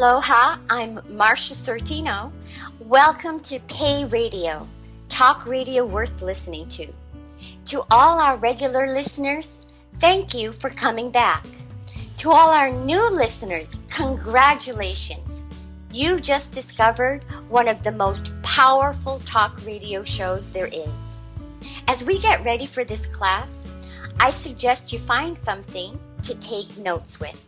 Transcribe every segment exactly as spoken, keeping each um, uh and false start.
Aloha, I'm Marsha Sortino. Welcome to Pay Radio, talk radio worth listening to. To all our regular listeners, thank you for coming back. To all our new listeners, congratulations. You just discovered one of the most powerful talk radio shows there is. As we get ready for this class, I suggest you find something to take notes with.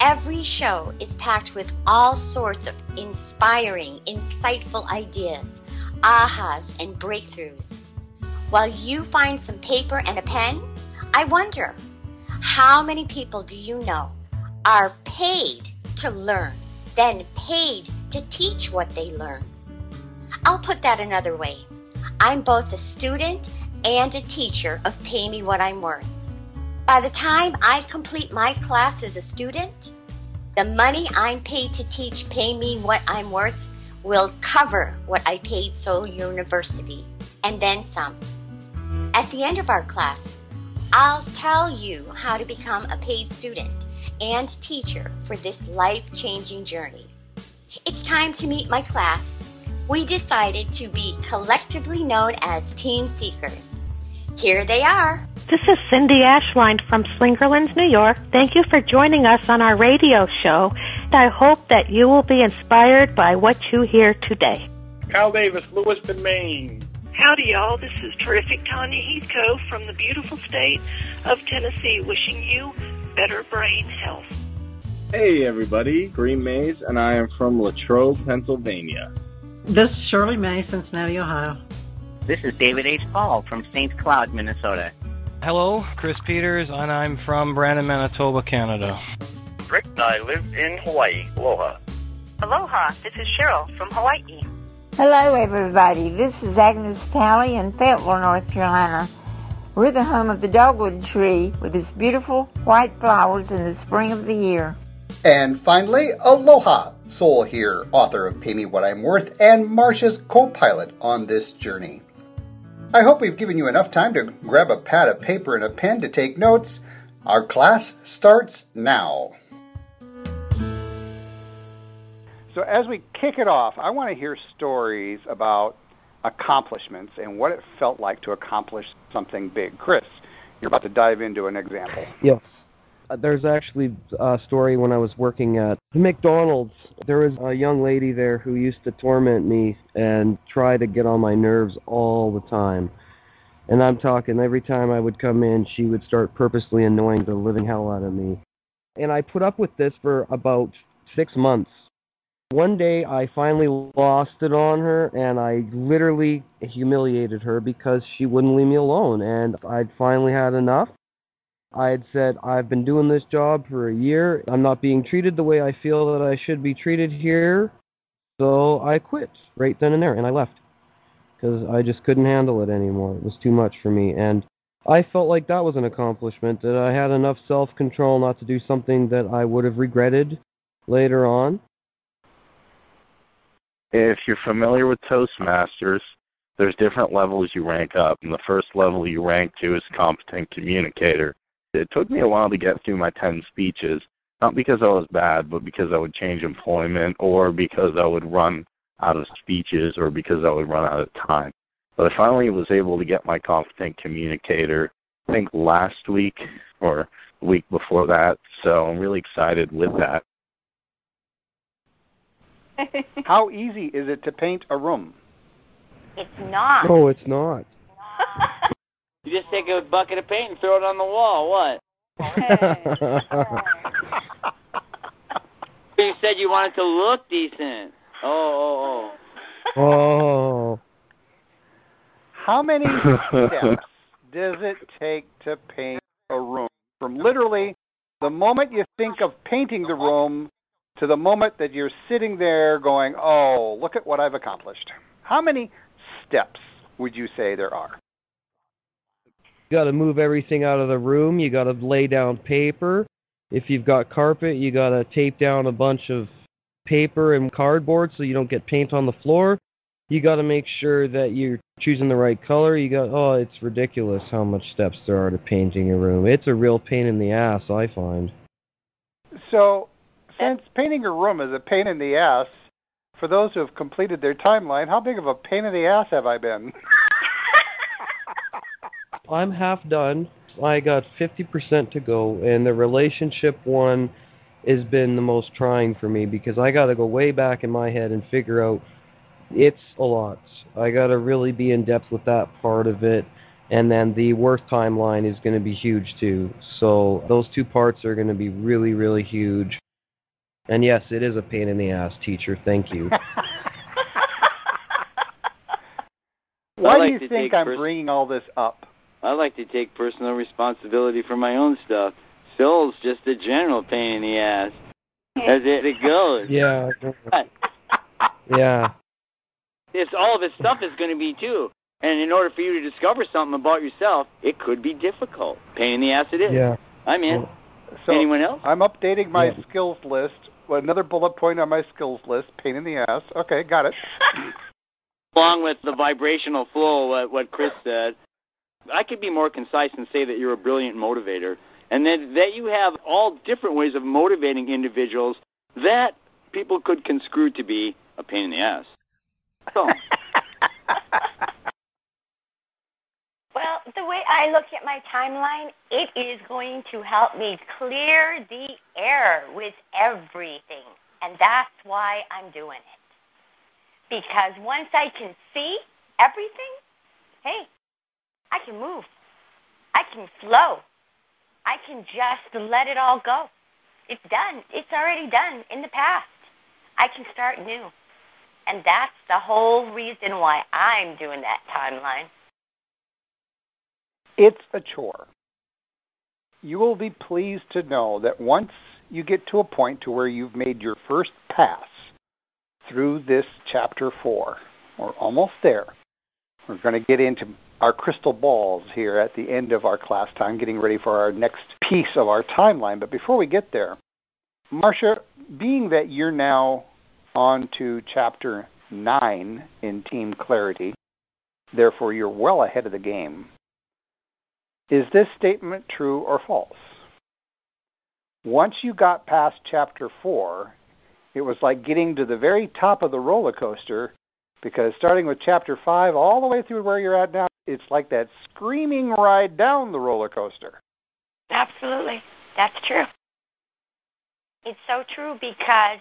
Every show is packed with all sorts of inspiring, insightful ideas, ahas, and breakthroughs. While you find some paper and a pen, I wonder, how many people do you know are paid to learn, then paid to teach what they learn? I'll put that another way. I'm both a student and a teacher of Pay Me What I'm Worth. By the time I complete my class as a student, the money I'm paid to teach Pay Me What I'm Worth will cover what I paid Soul University, and then some. At the end of our class, I'll tell you how to become a paid student and teacher for this life-changing journey. It's time to meet my class. We decided to be collectively known as Team Seekers. Here they are. This is Cindy Ashline from Slingerlands, New York. Thank you for joining us on our radio show. And I hope that you will be inspired by what you hear today. Cal Davis, Lewiston, Maine. Howdy, y'all. This is terrific Tanya Heathco from the beautiful state of Tennessee, wishing you better brain health. Hey, everybody. Green Mays, and I am from Latrobe, Pennsylvania. This is Shirley May, Cincinnati, Ohio. This is David H. Paul from Saint Cloud, Minnesota. Hello, Chris Peters, and I'm from Brandon, Manitoba, Canada. Rick and I live in Hawaii. Aloha. Aloha, this is Cheryl from Hawaii. Hello, everybody. This is Agnes Talley in Fayetteville, North Carolina. We're the home of the dogwood tree with its beautiful white flowers in the spring of the year. And finally, Aloha, Soul here, author of Pay Me What I'm Worth and Marsha's co-pilot on this journey. I hope we've given you enough time to grab a pad of paper and a pen to take notes. Our class starts now. So as we kick it off, I want to hear stories about accomplishments and what it felt like to accomplish something big. Chris, you're about to dive into an example. Yes. Uh, there's actually a story when I was working at McDonald's. There was a young lady there who used to torment me and try to get on my nerves all the time. And I'm talking every time I would come in, she would start purposely annoying the living hell out of me. And I put up with this for about six months. One day I finally lost it on her, and I literally humiliated her because she wouldn't leave me alone. And I'd finally had enough. I had said, I've been doing this job for a year. I'm not being treated the way I feel that I should be treated here. So I quit right then and there, and I left because I just couldn't handle it anymore. It was too much for me, and I felt like that was an accomplishment, that I had enough self-control not to do something that I would have regretted later on. If you're familiar with Toastmasters, there's different levels you rank up, and the first level you rank to is Competent Communicator. It took me a while to get through my ten speeches, not because I was bad, but because I would change employment or because I would run out of speeches or because I would run out of time. But I finally was able to get my Competent Communicator, I think last week or the week before that, so I'm really excited with that. How easy is it to paint a room? It's not. No, it's not. You just take a bucket of paint and throw it on the wall. What? You said you wanted to look decent. Oh. Oh. oh. How many steps does it take to paint a room? From literally the moment you think of painting the room to the moment that you're sitting there going, oh, look at what I've accomplished. How many steps would you say there are? You got to move everything out of the room. You got to lay down paper. If you've got carpet, you got to tape down a bunch of paper and cardboard so you don't get paint on the floor. You got to make sure that you're choosing the right color. You got oh, it's ridiculous how much steps there are to painting a room. It's a real pain in the ass, I find. So since painting a room is a pain in the ass, for those who have completed their timeline, how big of a pain in the ass have I been? I'm half done. I got fifty percent to go, and the relationship one has been the most trying for me because I got to go way back in my head and figure out it's a lot. I got to really be in depth with that part of it, and then the worth timeline is going to be huge too. So those two parts are going to be really, really huge. And yes, it is a pain in the ass, teacher. Thank you. Why like do you think I'm pers- bringing all this up? I like to take personal responsibility for my own stuff. Soul's just a general pain in the ass. That's it. It goes. Yeah. Yeah. It's all of his stuff is going to be too. And in order for you to discover something about yourself, it could be difficult. Pain in the ass it is. Yeah. I'm in. So anyone else? I'm updating my yeah. skills list. Another bullet point on my skills list. Pain in the ass. Okay, got it. Along with the vibrational flow, what, what Chris said, I could be more concise and say that you're a brilliant motivator, and that, that you have all different ways of motivating individuals that people could construe to be a pain in the ass. So. Well, the way I look at my timeline, it is going to help me clear the air with everything, and that's why I'm doing it. Because once I can see everything, hey, I can move. I can flow. I can just let it all go. It's done. It's already done in the past. I can start new. And that's the whole reason why I'm doing that timeline. It's a chore. You will be pleased to know that once you get to a point to where you've made your first pass through this chapter four, we're almost there. We're going to get into our crystal balls here at the end of our class time, getting ready for our next piece of our timeline. But before we get there, Marsha, being that you're now on to chapter nine in Team Clarity, therefore you're well ahead of the game, is this statement true or false? Once you got past chapter four, it was like getting to the very top of the roller coaster, because starting with chapter five all the way through where you're at now, it's like that screaming ride down the roller coaster. Absolutely. That's true. It's so true, because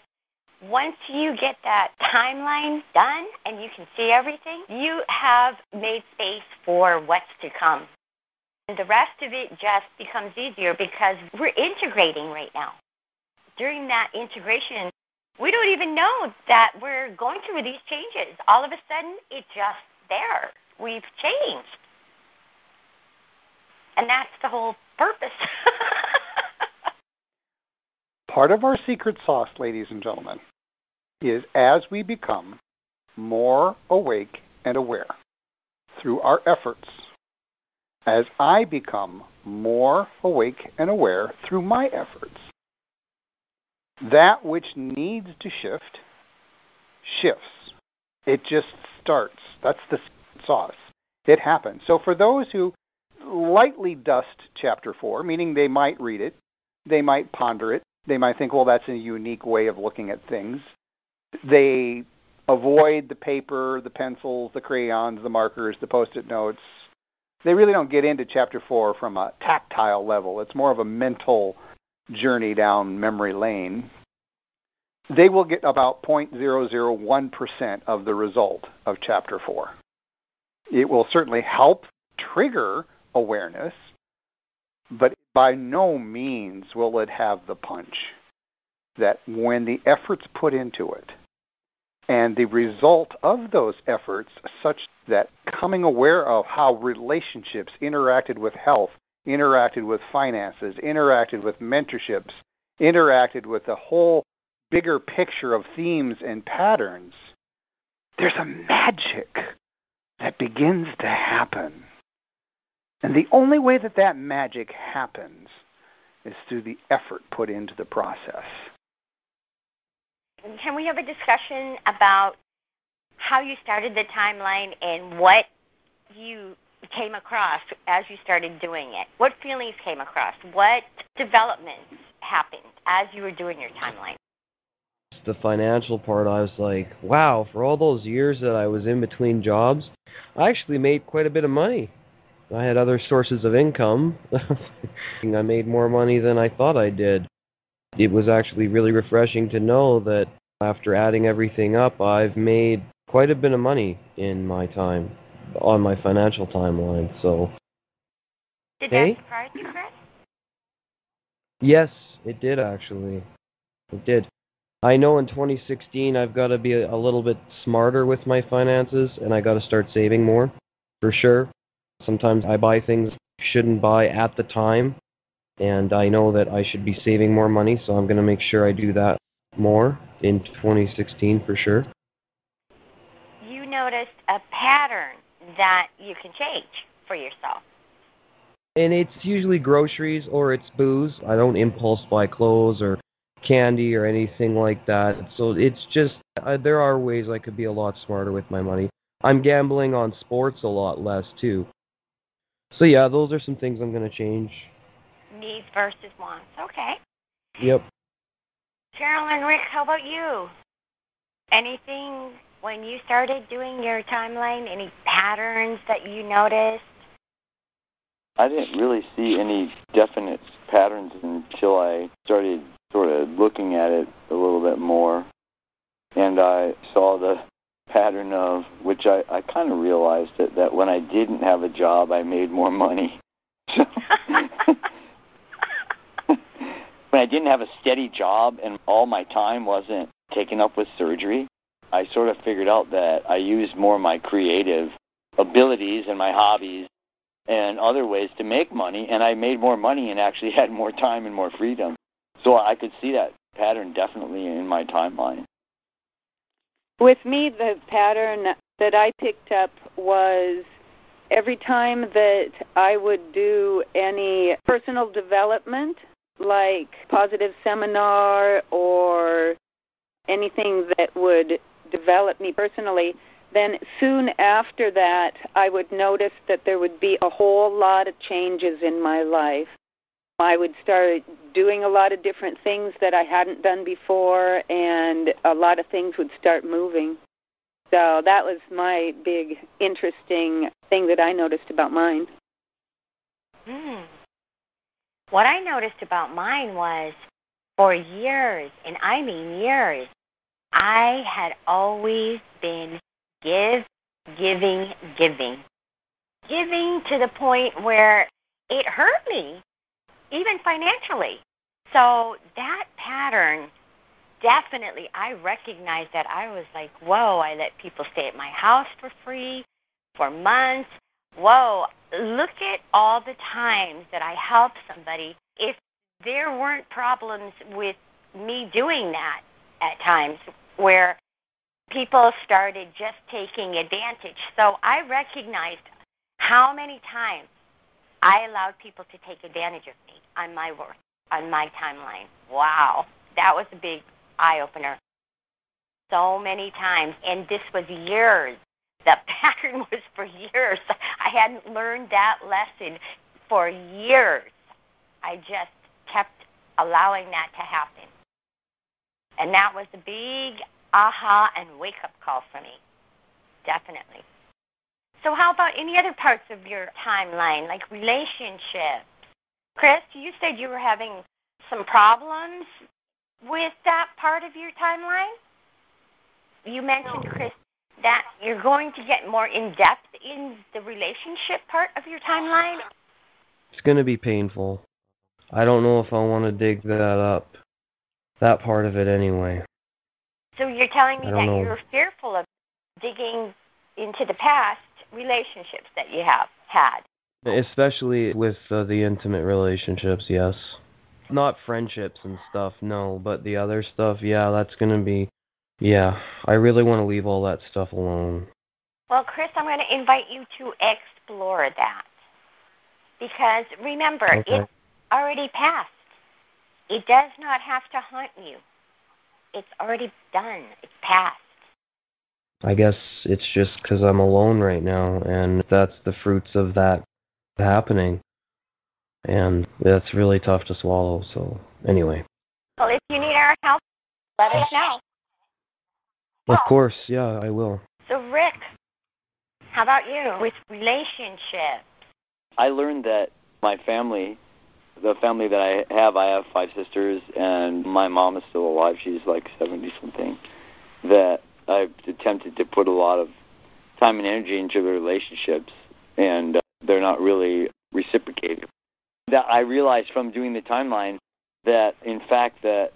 once you get that timeline done and you can see everything, you have made space for what's to come. And the rest of it just becomes easier because we're integrating right now. During that integration, we don't even know that we're going through these changes. All of a sudden, it's just there. We've changed. And that's the whole purpose. Part of our secret sauce, ladies and gentlemen, is as we become more awake and aware through our efforts, as I become more awake and aware through my efforts, that which needs to shift, shifts. It just starts. That's the sauce. It happens. So for those who lightly dust chapter four, meaning they might read it, they might ponder it, they might think, well, that's a unique way of looking at things. They avoid the paper, the pencils, the crayons, the markers, the post-it notes. They really don't get into chapter four from a tactile level. It's more of a mental journey down memory lane. They will get about zero point zero zero one percent of the result of chapter four. It will certainly help trigger awareness, but by no means will it have the punch that when the efforts put into it and the result of those efforts, such that becoming aware of how relationships interacted with health, interacted with finances, interacted with mentorships, interacted with the whole bigger picture of themes and patterns, there's a magic that begins to happen. And the only way that that magic happens is through the effort put into the process. Can we have a discussion about how you started the timeline and what you came across as you started doing it? What feelings came across? What developments happened as you were doing your timeline? the financial part, I was like, wow, for all those years that I was in between jobs, I actually made quite a bit of money. I had other sources of income. I made more money than I thought I did. It was actually really refreshing to know that after adding everything up, I've made quite a bit of money in my time, on my financial timeline. So, Did hey? that surprise you, Chris? Yes, it did, actually. It did. I know in twenty sixteen I've got to be a little bit smarter with my finances, and I got to start saving more, for sure. Sometimes I buy things I shouldn't buy at the time, and I know that I should be saving more money, so I'm going to make sure I do that more in twenty sixteen for sure. You noticed a pattern that you can change for yourself. And it's usually groceries or it's booze. I don't impulse buy clothes or candy or anything like that. So it's just, uh, there are ways I could be a lot smarter with my money. I'm gambling on sports a lot less too. So yeah, those are some things I'm going to change. Needs versus wants. Okay. Yep. Cheryl and Rick, how about you? Anything when you started doing your timeline, any patterns that you noticed? I didn't really see any definite patterns until I started sort of looking at it a little bit more. And I saw the pattern of, which I, I kind of realized that, that when I didn't have a job, I made more money. So when I didn't have a steady job and all my time wasn't taken up with surgery, I sort of figured out that I used more of my creative abilities and my hobbies and other ways to make money, and I made more money and actually had more time and more freedom. So I could see that pattern definitely in my timeline. With me, the pattern that I picked up was every time that I would do any personal development, like positive seminar or anything that would develop me personally, then soon after that, I would notice that there would be a whole lot of changes in my life. I would start doing a lot of different things that I hadn't done before, and a lot of things would start moving. So that was my big, interesting thing that I noticed about mine. Mm. What I noticed about mine was for years, and I mean years, I had always been Give, giving, giving. Giving to the point where it hurt me, even financially. So that pattern, definitely, I recognized that. I was like, whoa, I let people stay at my house for free for months. Whoa, look at all the times that I helped somebody. If there weren't problems with me doing that at times where people started just taking advantage. So I recognized how many times I allowed people to take advantage of me on my work, on my timeline. Wow, that was a big eye-opener. So many times, and this was years. The pattern was for years. I hadn't learned that lesson for years. I just kept allowing that to happen. And that was a big aha and wake-up call for me, definitely. So how about any other parts of your timeline, like relationships? Chris, you said you were having some problems with that part of your timeline. You mentioned, Chris, that you're going to get more in-depth in the relationship part of your timeline. It's going to be painful. I don't know if I want to dig that up, that part of it anyway. So you're telling me that know. you're fearful of digging into the past relationships that you have had. Especially with uh, the intimate relationships, yes. Not friendships and stuff, no, but the other stuff, yeah, that's going to be, yeah, I really want to leave all that stuff alone. Well, Chris, I'm going to invite you to explore that. Because remember, okay. It's already past. It does not have to haunt you. It's already done. It's past. I guess it's just because I'm alone right now, and that's the fruits of that happening. And that's really tough to swallow, so anyway. Well, if you need our help, let us know. Well, of course, yeah, I will. So, Rick, how about you with relationships? I learned that my family, the family that I have, I have five sisters, and my mom is still alive. She's like seventy-something, that I've attempted to put a lot of time and energy into the relationships, and uh, they're not really reciprocated. That I realized from doing the timeline that, in fact, that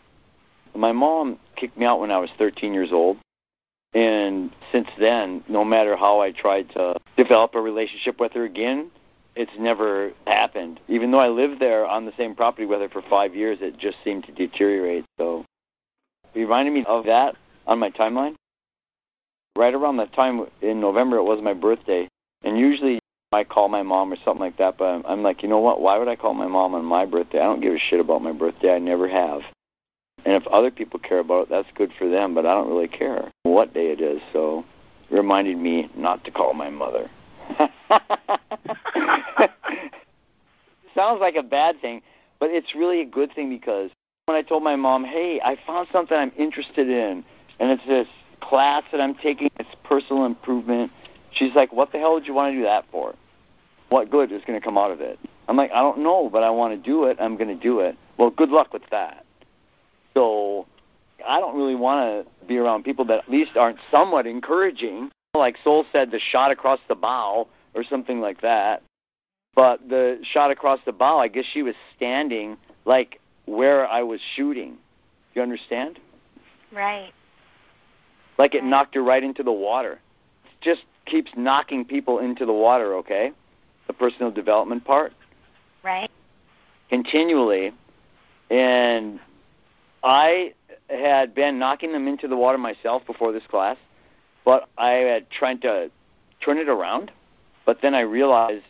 my mom kicked me out when I was thirteen years old. And since then, no matter how I tried to develop a relationship with her again, it's never happened. Even though I lived there on the same property with her for five years, it just seemed to deteriorate. So it reminded me of that on my timeline. Right around that time in November, it was my birthday. And usually I call my mom or something like that, but I'm, I'm like, you know what? Why would I call my mom on my birthday? I don't give a shit about my birthday. I never have. And if other people care about it, that's good for them, but I don't really care what day it is. So it reminded me not to call my mother. Sounds like a bad thing, but it's really a good thing, because when I told my mom, hey, I found something I'm interested in, and it's this class that I'm taking, it's personal improvement, she's like, what the hell would you want to do that for? What good is going to come out of it? I'm like, I don't know, but I want to do it. I'm going to do it. Well, good luck with that. So I don't really want to be around people that at least aren't somewhat encouraging. Like Soul said, the shot across the bow or something like that. But the shot across the bow, I guess she was standing like where I was shooting. Do you understand? Right. Like it right. knocked her right into the water. It just keeps knocking people into the water, okay? The personal development part. Right. Continually. And I had been knocking them into the water myself before this class, but I had tried to turn it around. But then I realized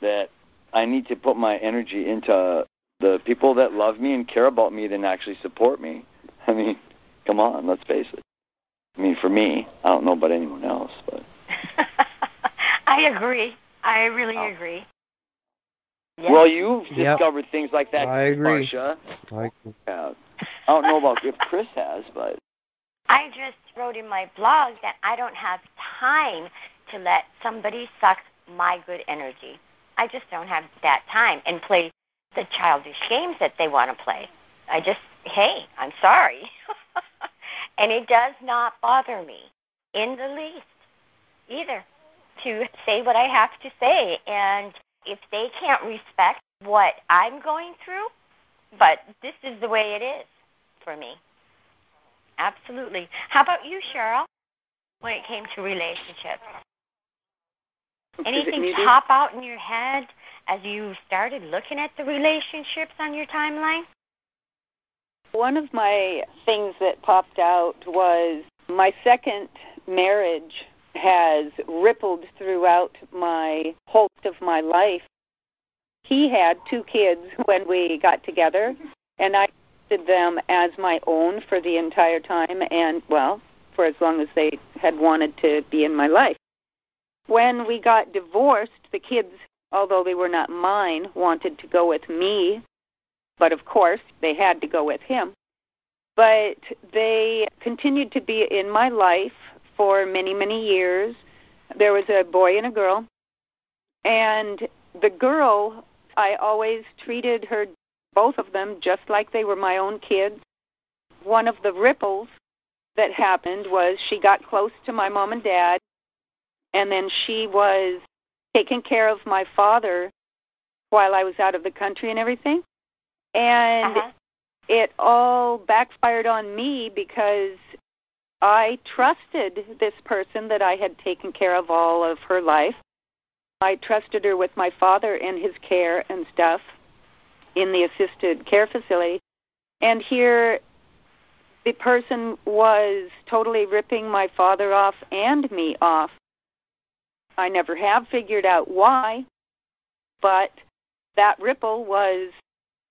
that I need to put my energy into the people that love me and care about me than actually support me. I mean, come on, let's face it. I mean, for me, I don't know about anyone else, but I agree. I really oh. agree. Yeah. Well, you've discovered yep. things like that, I agree. Marsha. I agree. Yeah. I don't know about if Chris has, but I just wrote in my blog that I don't have time to let somebody suck my good energy. I just don't have that time and play the childish games that they want to play. I just, hey, I'm sorry. And it does not bother me in the least either to say what I have to say. And if they can't respect what I'm going through, but this is the way it is for me. Absolutely. How about you, Cheryl, when it came to relationships? Anything pop out in your head as you started looking at the relationships on your timeline? One of my things that popped out was my second marriage has rippled throughout my whole of my life. He had two kids when we got together, and I treated them as my own for the entire time and, well, for as long as they had wanted to be in my life. When we got divorced, the kids, although they were not mine, wanted to go with me, but of course they had to go with him. But they continued to be in my life for many, many years. There was a boy and a girl, and the girl, I always treated her, both of them, just like they were my own kids. One of the ripples that happened was she got close to my mom and dad, and then she was taking care of my father while I was out of the country and everything. And uh-huh. it all backfired on me because I trusted this person that I had taken care of all of her life. I trusted her with my father and his care and stuff in the assisted care facility. And here the person was totally ripping my father off and me off. I never have figured out why, but that ripple was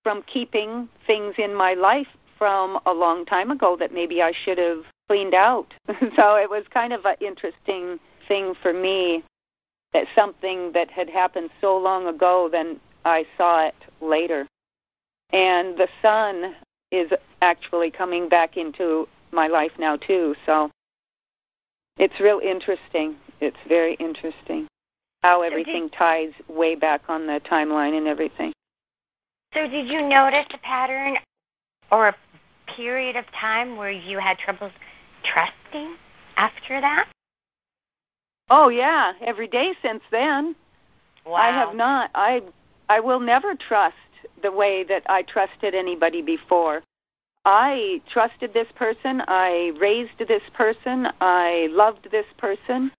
from keeping things in my life from a long time ago that maybe I should have cleaned out. So it was kind of an interesting thing for me. That's something that had happened so long ago, then I saw it later. And the sun is actually coming back into my life now, too. So It's real interesting. It's very interesting how everything ties way back on the timeline and everything. So did you notice a pattern or a period of time where you had trouble trusting after that? Oh, yeah, every day since then. Wow. I have not. I I will never trust the way that I trusted anybody before. I trusted this person. I raised this person. I loved this person.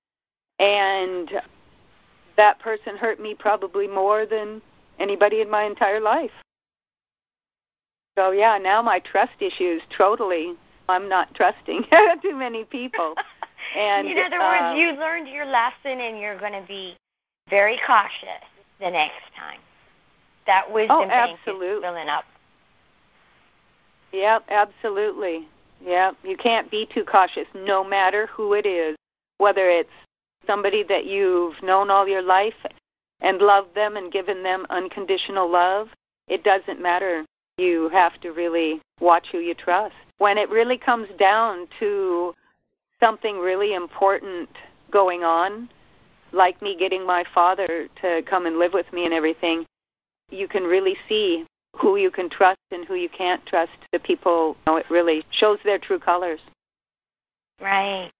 And that person hurt me probably more than anybody in my entire life. So, yeah, now my trust issues, totally. I'm not trusting too many people. And, in other words, um, you learned your lesson and you're going to be very cautious the next time. That wisdom oh, bank is filling up. Yep, absolutely. Yep, you can't be too cautious no matter who it is, whether it's somebody that you've known all your life and loved them and given them unconditional love. It doesn't matter. You have to really watch who you trust. When it really comes down to something really important going on, like me getting my father to come and live with me and everything, you can really see who you can trust and who you can't trust. The people, you know, it really shows their true colors. Right.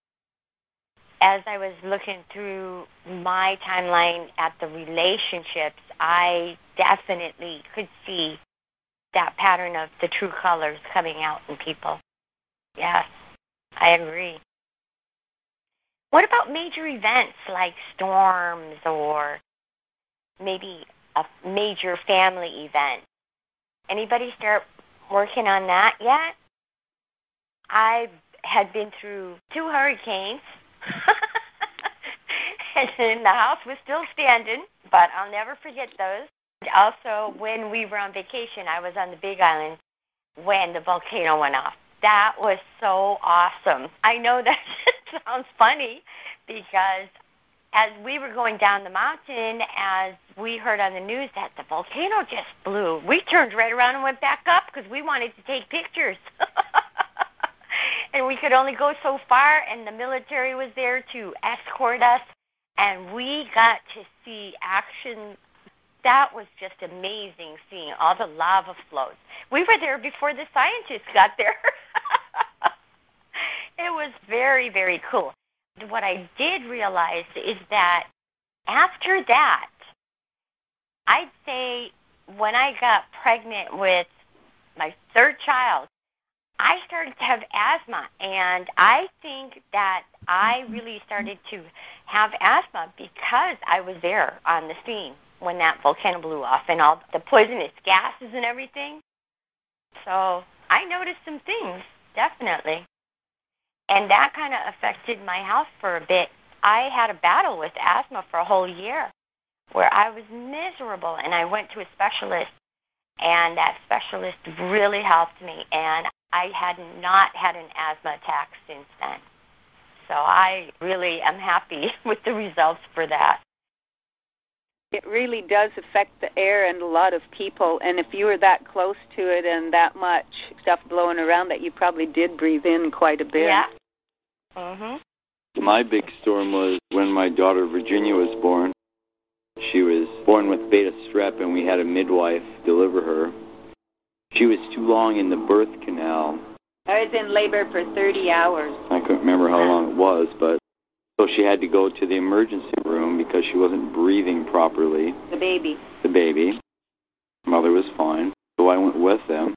As I was looking through my timeline at the relationships, I definitely could see that pattern of the true colors coming out in people. Yes, I agree. What about major events like storms or maybe a major family event? Anybody start working on that yet? I had been through two hurricanes, and then the house was still standing, but I'll never forget those. And also, when we were on vacation, I was on the Big Island when the volcano went off. That was so awesome. I know that sounds funny because as we were going down the mountain, as we heard on the news that the volcano just blew, we turned right around and went back up because we wanted to take pictures. And we could only go so far, and the military was there to escort us, and we got to see action. That was just amazing, seeing all the lava flows. We were there before the scientists got there. It was very, very cool. What I did realize is that after that, I'd say when I got pregnant with my third child, I started to have asthma, and I think that I really started to have asthma because I was there on the scene when that volcano blew off and all the poisonous gases and everything. So I noticed some things, definitely. And that kind of affected my health for a bit. I had a battle with asthma for a whole year where I was miserable, and I went to a specialist, and that specialist really helped me, and I had not had an asthma attack since then. So I really am happy with the results for that. It really does affect the air and a lot of people, and if you were that close to it and that much stuff blowing around, that you probably did breathe in quite a bit. Yeah. Mm-hmm. My big storm was when my daughter Virginia was born. She was born with beta strep, and we had a midwife deliver her. She was too long in the birth canal. I was in labor for thirty hours. I couldn't remember how long it was, but so she had to go to the emergency room because she wasn't breathing properly. The baby. The baby. Mother was fine, so I went with them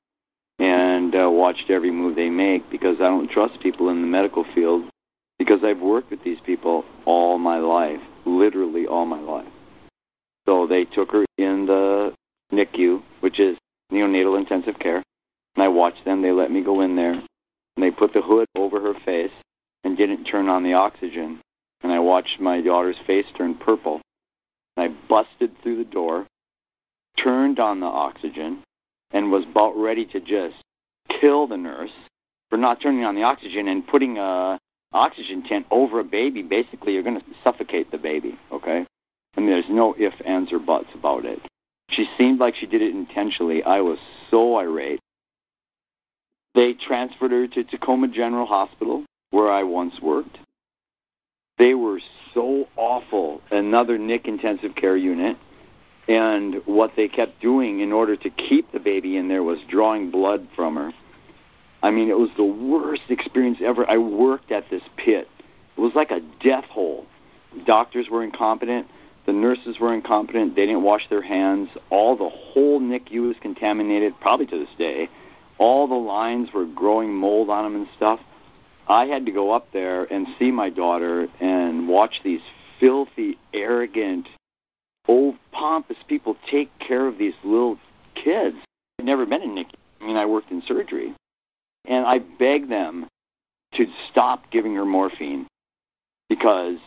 and uh, watched every move they make because I don't trust people in the medical field because I've worked with these people all my life, literally all my life. So they took her in the N I C U, which is neonatal intensive care, and I watched them. They let me go in there, and they put the hood over her face and didn't turn on the oxygen. And I watched my daughter's face turn purple. And I busted through the door, turned on the oxygen, and was about ready to just kill the nurse for not turning on the oxygen and putting a oxygen tent over a baby. Basically, you're going to suffocate the baby, okay? I mean, there's no ifs, ands, or buts about it. She seemed like she did it intentionally. I was so irate. They transferred her to Tacoma General Hospital, where I once worked. They were so awful, another N I C intensive care unit, and what they kept doing in order to keep the baby in there was drawing blood from her. I mean, it was the worst experience ever. I worked at this pit. It was like a death hole. Doctors were incompetent. The nurses were incompetent. They didn't wash their hands. All the whole N I C U was contaminated, probably to this day. All the lines were growing mold on them and stuff. I had to go up there and see my daughter and watch these filthy, arrogant, old, pompous people take care of these little kids. I'd never been in N I C U. I mean, I worked in surgery. And I begged them to stop giving her morphine because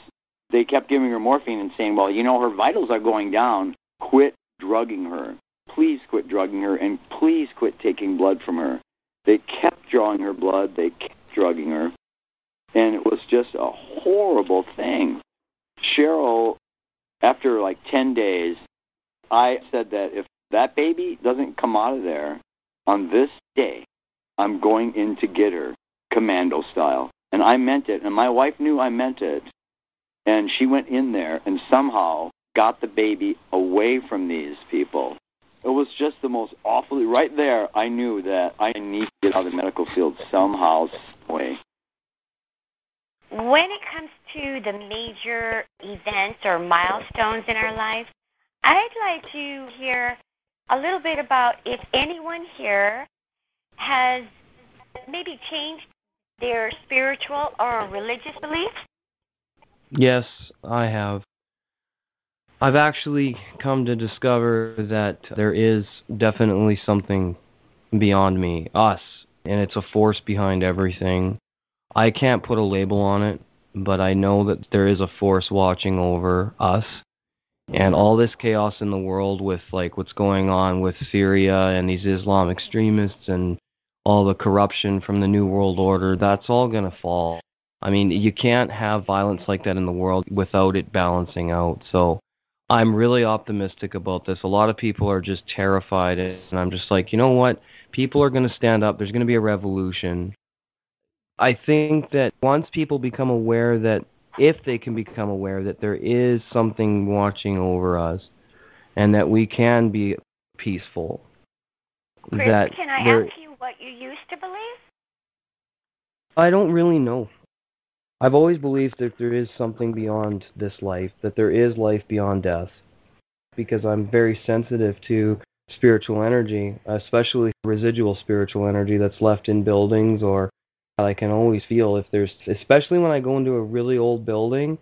they kept giving her morphine and saying, well, you know, her vitals are going down. Quit drugging her. Please quit drugging her, and please quit taking blood from her. They kept drawing her blood. They kept drugging her, and it was just a horrible thing. Cheryl, after like ten days, I said that if that baby doesn't come out of there on this day, I'm going in to get her, commando style. And I meant it, and my wife knew I meant it, and she went in there and somehow got the baby away from these people. It was just the most awfully, right there, I knew that I need to get out of the medical field somehow, some way. When it comes to the major events or milestones in our life, I'd like to hear a little bit about if anyone here has maybe changed their spiritual or religious beliefs. Yes, I have. I've actually come to discover that there is definitely something beyond me, us, and it's a force behind everything. I can't put a label on it, but I know that there is a force watching over us. And all this chaos in the world with like what's going on with Syria and these Islam extremists and all the corruption from the New World Order, that's all going to fall. I mean, you can't have violence like that in the world without it balancing out, so I'm really optimistic about this. A lot of people are just terrified, and I'm just like, you know what? People are going to stand up. There's going to be a revolution. I think that once people become aware that, if they can become aware that there is something watching over us and that we can be peaceful. Chris, that can I there, ask you what you used to believe? I don't really know. I've always believed that there is something beyond this life, that there is life beyond death, because I'm very sensitive to spiritual energy, especially residual spiritual energy that's left in buildings, or I can always feel if there's, especially when I go into a really old building,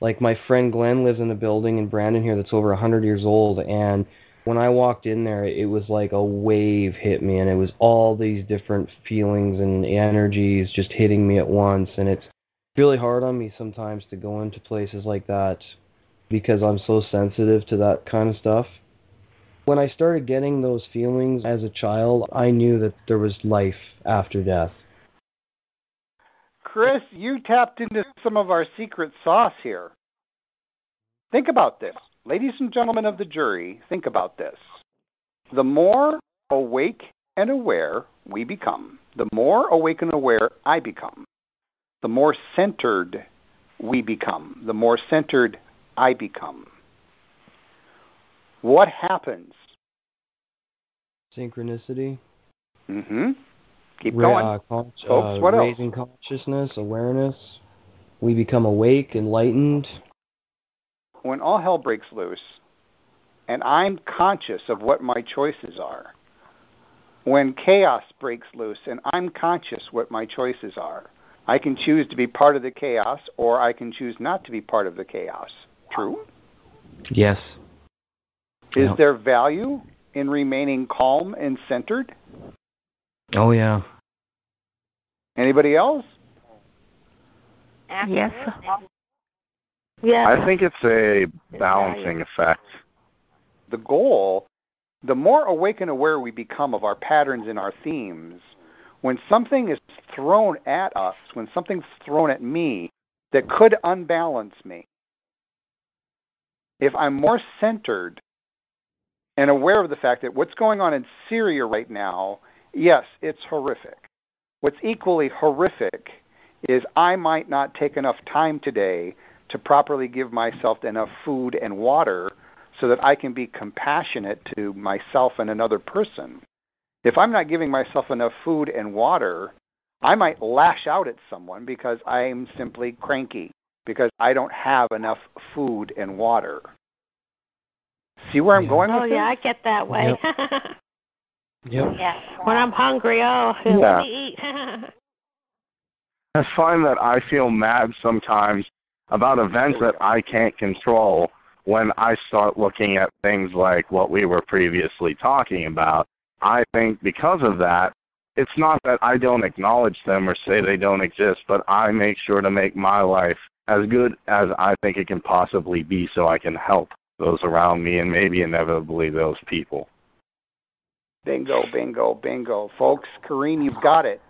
like my friend Glenn lives in a building in Brandon here that's over one hundred years old, and when I walked in there, it was like a wave hit me, and it was all these different feelings and energies just hitting me at once, and it's really hard on me sometimes to go into places like that because I'm so sensitive to that kind of stuff. When I started getting those feelings as a child, I knew that there was life after death. Chris, you tapped into some of our secret sauce here. Think about this. Ladies and gentlemen of the jury, think about this. The more awake and aware we become, the more awake and aware I become, the more centered we become, the more centered I become. What happens? Synchronicity. Mm-hmm. Keep We're, going. Uh, con- Folks, uh, what raising else? Consciousness, awareness. We become awake, enlightened. When all hell breaks loose, and I'm conscious of what my choices are, when chaos breaks loose, and I'm conscious what my choices are, I can choose to be part of the chaos, or I can choose not to be part of the chaos. True? Yes. Is yeah. there value in remaining calm and centered? Oh, yeah. Anybody else? Yes. Yeah. I think it's a balancing effect. The goal, the more awake and aware we become of our patterns and our themes, when something is thrown at us, when something's thrown at me that could unbalance me, if I'm more centered and aware of the fact that what's going on in Syria right now, yes, it's horrific. What's equally horrific is I might not take enough time today to properly give myself enough food and water so that I can be compassionate to myself and another person. If I'm not giving myself enough food and water, I might lash out at someone because I'm simply cranky, because I don't have enough food and water. See where I'm going with this? Oh, yeah, I get that way. Yep. Yep. Yeah. When I'm hungry, oh, yeah. Let me eat. I find that I feel mad sometimes about events that I can't control when I start looking at things like what we were previously talking about. I think because of that, it's not that I don't acknowledge them or say they don't exist, but I make sure to make my life as good as I think it can possibly be so I can help those around me and maybe inevitably those people. Bingo, bingo, bingo. Folks, Kareem, you've got it.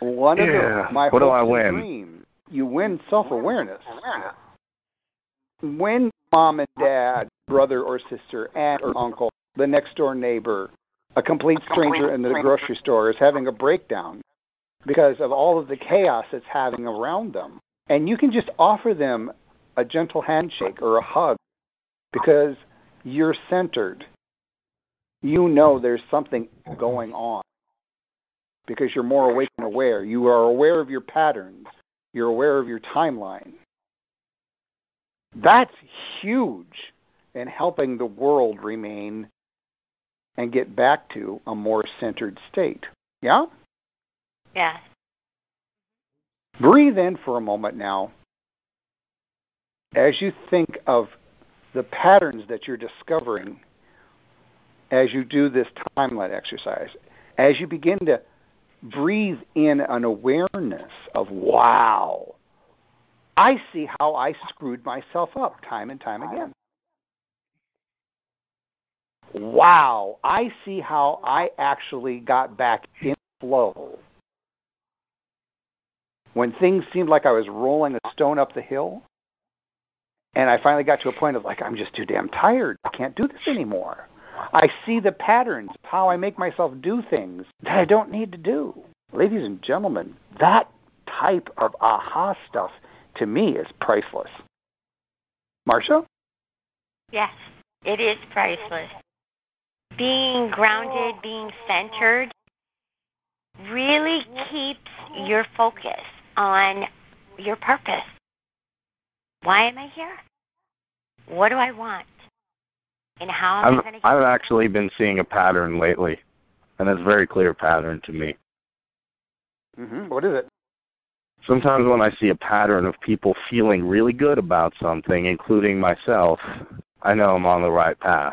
One yeah. of the, my what do I win? Dream, you win self-awareness. When mom and dad, brother or sister, aunt or uncle, the next-door neighbor, a complete stranger in the grocery store is having a breakdown because of all of the chaos it's having around them. And you can just offer them a gentle handshake or a hug because you're centered. You know there's something going on because you're more awake and aware. You are aware of your patterns. You're aware of your timeline. That's huge in helping the world remain and get back to a more centered state. Yeah? Yeah. Breathe in for a moment now. As you think of the patterns that you're discovering as you do this timeline exercise, as you begin to breathe in an awareness of, wow, I see how I screwed myself up time and time again. Wow, I see how I actually got back in flow. When things seemed like I was rolling a stone up the hill, and I finally got to a point of like, I'm just too damn tired. I can't do this anymore. I see the patterns of how I make myself do things that I don't need to do. Ladies and gentlemen, that type of aha stuff to me is priceless. Marsha? Yes, it is priceless. Being grounded, being centered really keeps your focus on your purpose. Why am I here? What do I want? And how am I've, I going to I've actually been seeing a pattern lately, and it's a very clear pattern to me. Mm-hmm. What is it? Sometimes when I see a pattern of people feeling really good about something, including myself, I know I'm on the right path.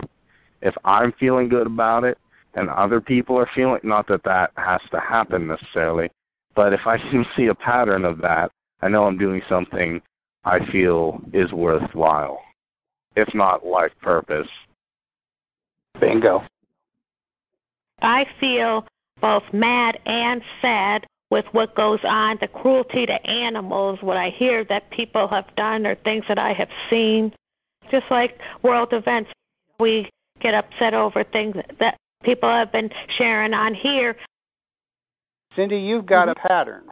If I'm feeling good about it and other people are feeling, not that that has to happen necessarily, but if I can see a pattern of that, I know I'm doing something I feel is worthwhile, if not life purpose. Bingo. I feel both mad and sad with what goes on, the cruelty to animals, what I hear that people have done or things that I have seen. Just like world events, we get upset over things that people have been sharing on here. Cindy, you've got mm-hmm. a pattern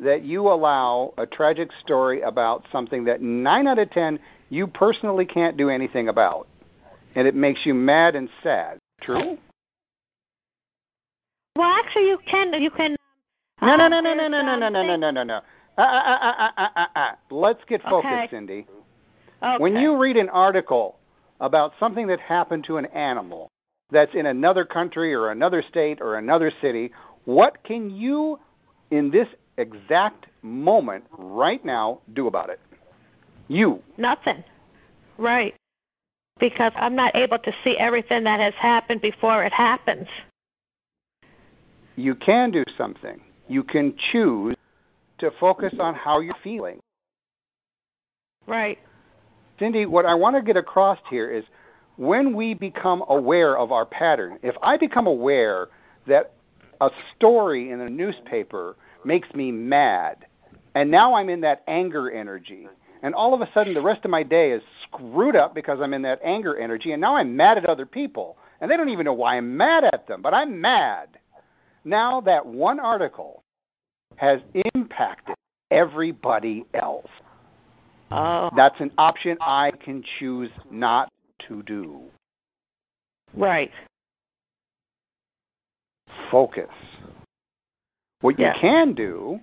that you allow a tragic story about something that nine out of ten you personally can't do anything about, and it makes you mad and sad. True? Well, actually, you can. You can. No, no, no, no, no, no, no, no, no, no, no, no. Uh, uh, uh, uh, uh, uh. Let's get focused, okay. Cindy. Okay. When you read an article about something that happened to an animal that's in another country or another state or another city, what can you, in this exact moment right now, do about it? You. Nothing. Right. Because I'm not able to see everything that has happened before it happens. You can do something. You can choose to focus on how you're feeling. Right. Cindy, what I want to get across here is when we become aware of our pattern, if I become aware that a story in a newspaper makes me mad, and now I'm in that anger energy, and all of a sudden the rest of my day is screwed up because I'm in that anger energy, and now I'm mad at other people, and they don't even know why I'm mad at them, but I'm mad. Now that one article has impacted everybody else. Oh. That's an option I can choose not to do. Right. Focus. What yeah. you can do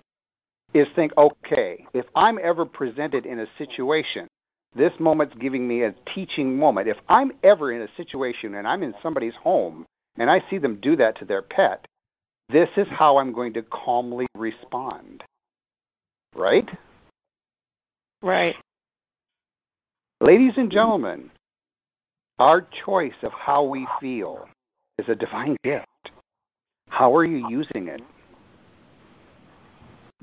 is think, okay, if I'm ever presented in a situation, this moment's giving me a teaching moment. If I'm ever in a situation and I'm in somebody's home and I see them do that to their pet, this is how I'm going to calmly respond. Right? Right. Ladies and gentlemen, our choice of how we feel is a divine gift. How are you using it?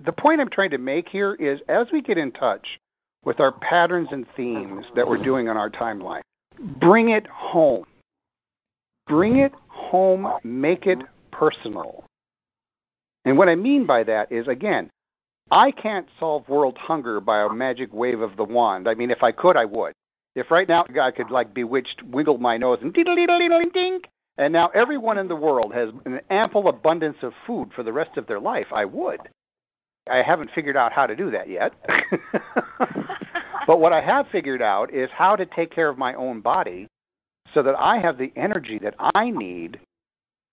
The point I'm trying to make here is as we get in touch with our patterns and themes that we're doing on our timeline, bring it home. Bring it home. Make it personal. And what I mean by that is, again, I can't solve world hunger by a magic wave of the wand. I mean, if I could, I would. If right now I could, like, bewitched, wiggle my nose and diddle diddle diddle ding, and now everyone in the world has an ample abundance of food for the rest of their life, I would. I haven't figured out how to do that yet. But what I have figured out is how to take care of my own body so that I have the energy that I need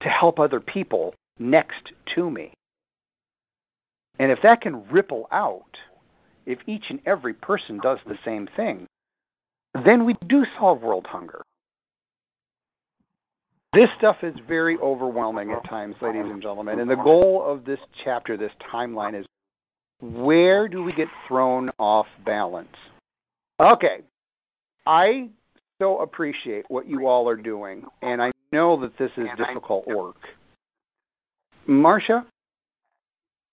to help other people next to me. And if that can ripple out, if each and every person does the same thing, then we do solve world hunger. This stuff is very overwhelming at times, ladies and gentlemen. And the goal of this chapter, this timeline, is where do we get thrown off balance? Okay. I so appreciate what you all are doing, and I know that this is difficult work. Marsha,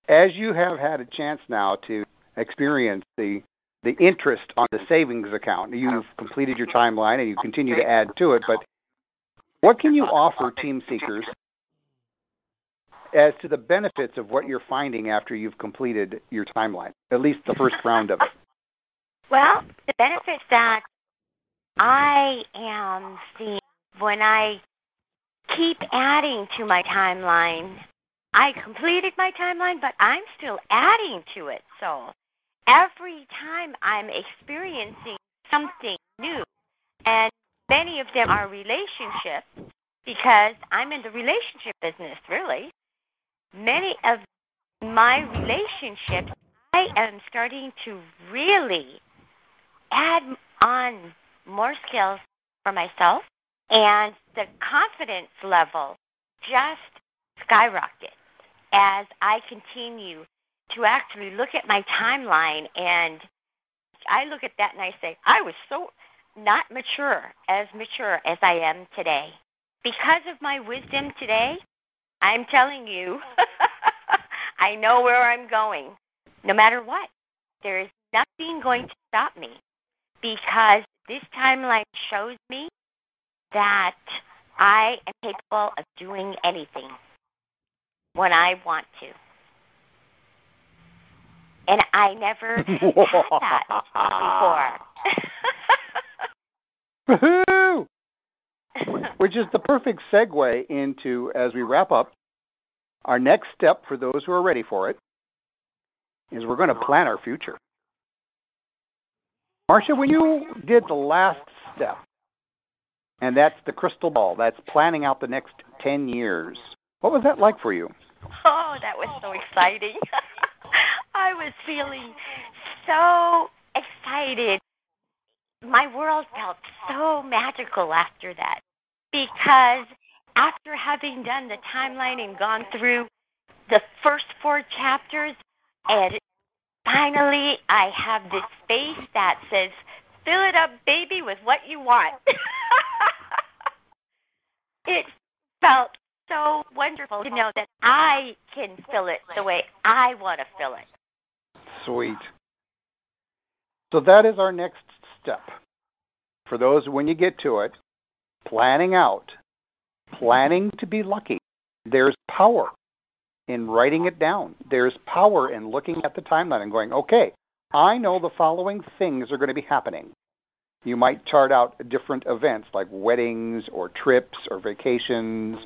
as you have had a chance now to experience the the interest on the savings account, you've completed your timeline and you continue to add to it, but what can you offer Team Seekers as to the benefits of what you're finding after you've completed your timeline, at least the first round of it? Well, the benefits that I am seeing when I keep adding to my timeline, I completed my timeline, but I'm still adding to it. So every time I'm experiencing something new, and many of them are relationships, because I'm in the relationship business, really. Many of my relationships, I am starting to really add on more skills for myself, and the confidence level just skyrocketed as I continue to actually look at my timeline. And I look at that and I say, I was so not mature, as mature as I am today. Because of my wisdom today, I'm telling you, I know where I'm going. No matter what, there is nothing going to stop me, because this timeline shows me that I am capable of doing anything when I want to. And I never had that before. Woohoo! Which is the perfect segue into, as we wrap up, our next step for those who are ready for it is we're going to plan our future. Marsha, when you did the last step, and that's the crystal ball, that's planning out the next ten years, what was that like for you? Oh, that was so exciting. I was feeling so excited. My world felt so magical after that, because after having done the timeline and gone through the first four chapters, and finally I have this space that says, fill it up, baby, with what you want. It felt so wonderful to know that I can fill it the way I want to fill it. Sweet. So that is our next step. For those, when you get to it, planning out, planning to be lucky. There's power in writing it down. There's power in looking at the timeline and going, okay, I know the following things are going to be happening. You might chart out different events like weddings or trips or vacations.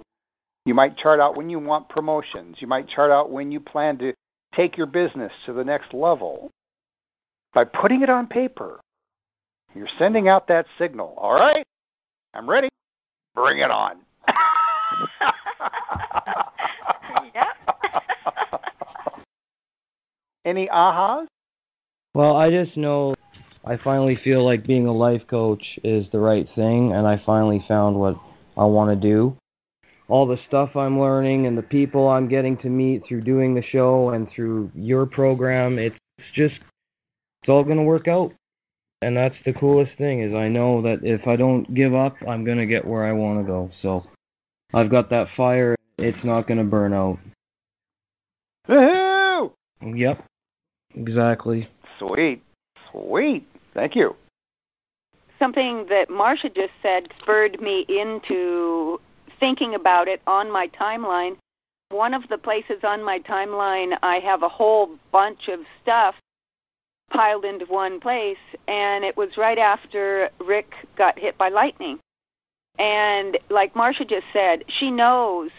You might chart out when you want promotions. You might chart out when you plan to take your business to the next level by putting it on paper. You're sending out that signal. All right, I'm ready. Bring it on. Yep. Any ahas? Well, I just know I finally feel like being a life coach is the right thing, and I finally found what I want to do. All the stuff I'm learning and the people I'm getting to meet through doing the show and through your program, it's just, it's all going to work out. And that's the coolest thing, is I know that if I don't give up, I'm going to get where I want to go. So I've got that fire. It's not going to burn out. Woohoo! Yep, exactly. Sweet. Sweet. Thank you. Something that Marsha just said spurred me into thinking about it on my timeline. One of the places on my timeline, I have a whole bunch of stuff piled into one place, and it was right after Rick got hit by lightning. And like Marsha just said, she knows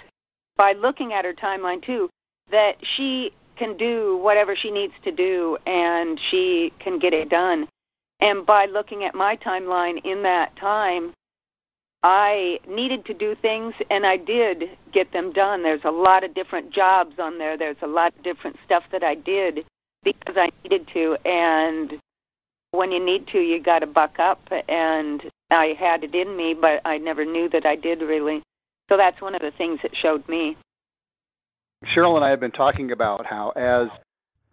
by looking at her timeline too that she can do whatever she needs to do and she can get it done. And by looking at my timeline in that time, I needed to do things and I did get them done. There's a lot of different jobs on there. There's a lot of different stuff that I did because I needed to, and when you need to, you got to buck up, and I had it in me, but I never knew that I did really. So that's one of the things that showed me. Cheryl and I have been talking about how as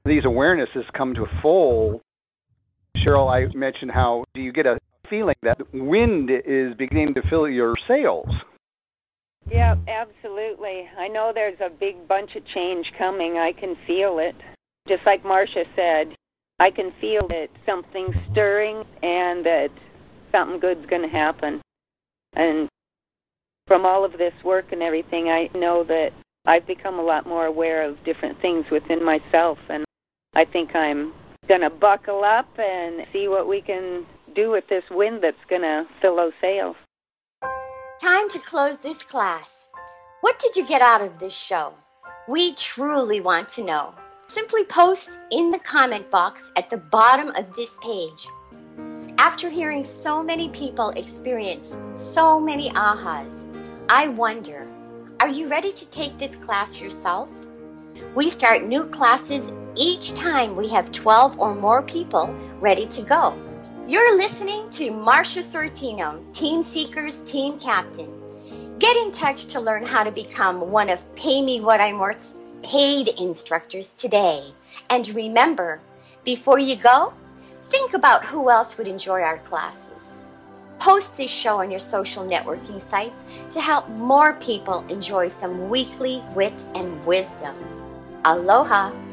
these awarenesses come to full, Cheryl, I mentioned how do you get a feeling that wind is beginning to fill your sails. Yeah, absolutely. I know there's a big bunch of change coming. I can feel it. Just like Marsha said, I can feel that something's stirring and that something good's going to happen. And from all of this work and everything, I know that I've become a lot more aware of different things within myself. And I think I'm going to buckle up and see what we can do with this wind that's going to fill those sails. Time to close this class. What did you get out of this show? We truly want to know. Simply post in the comment box at the bottom of this page. After hearing so many people experience so many ahas, I wonder, are you ready to take this class yourself? We start new classes each time we have twelve or more people ready to go. You're listening to Marsha Sortino, Team Seekers, Team Captain. Get in touch to learn how to become one of Pay Me What I'm Worth's paid instructors today. And remember, before you go, think about who else would enjoy our classes. Post this show on your social networking sites to help more people enjoy some weekly wit and wisdom. Aloha.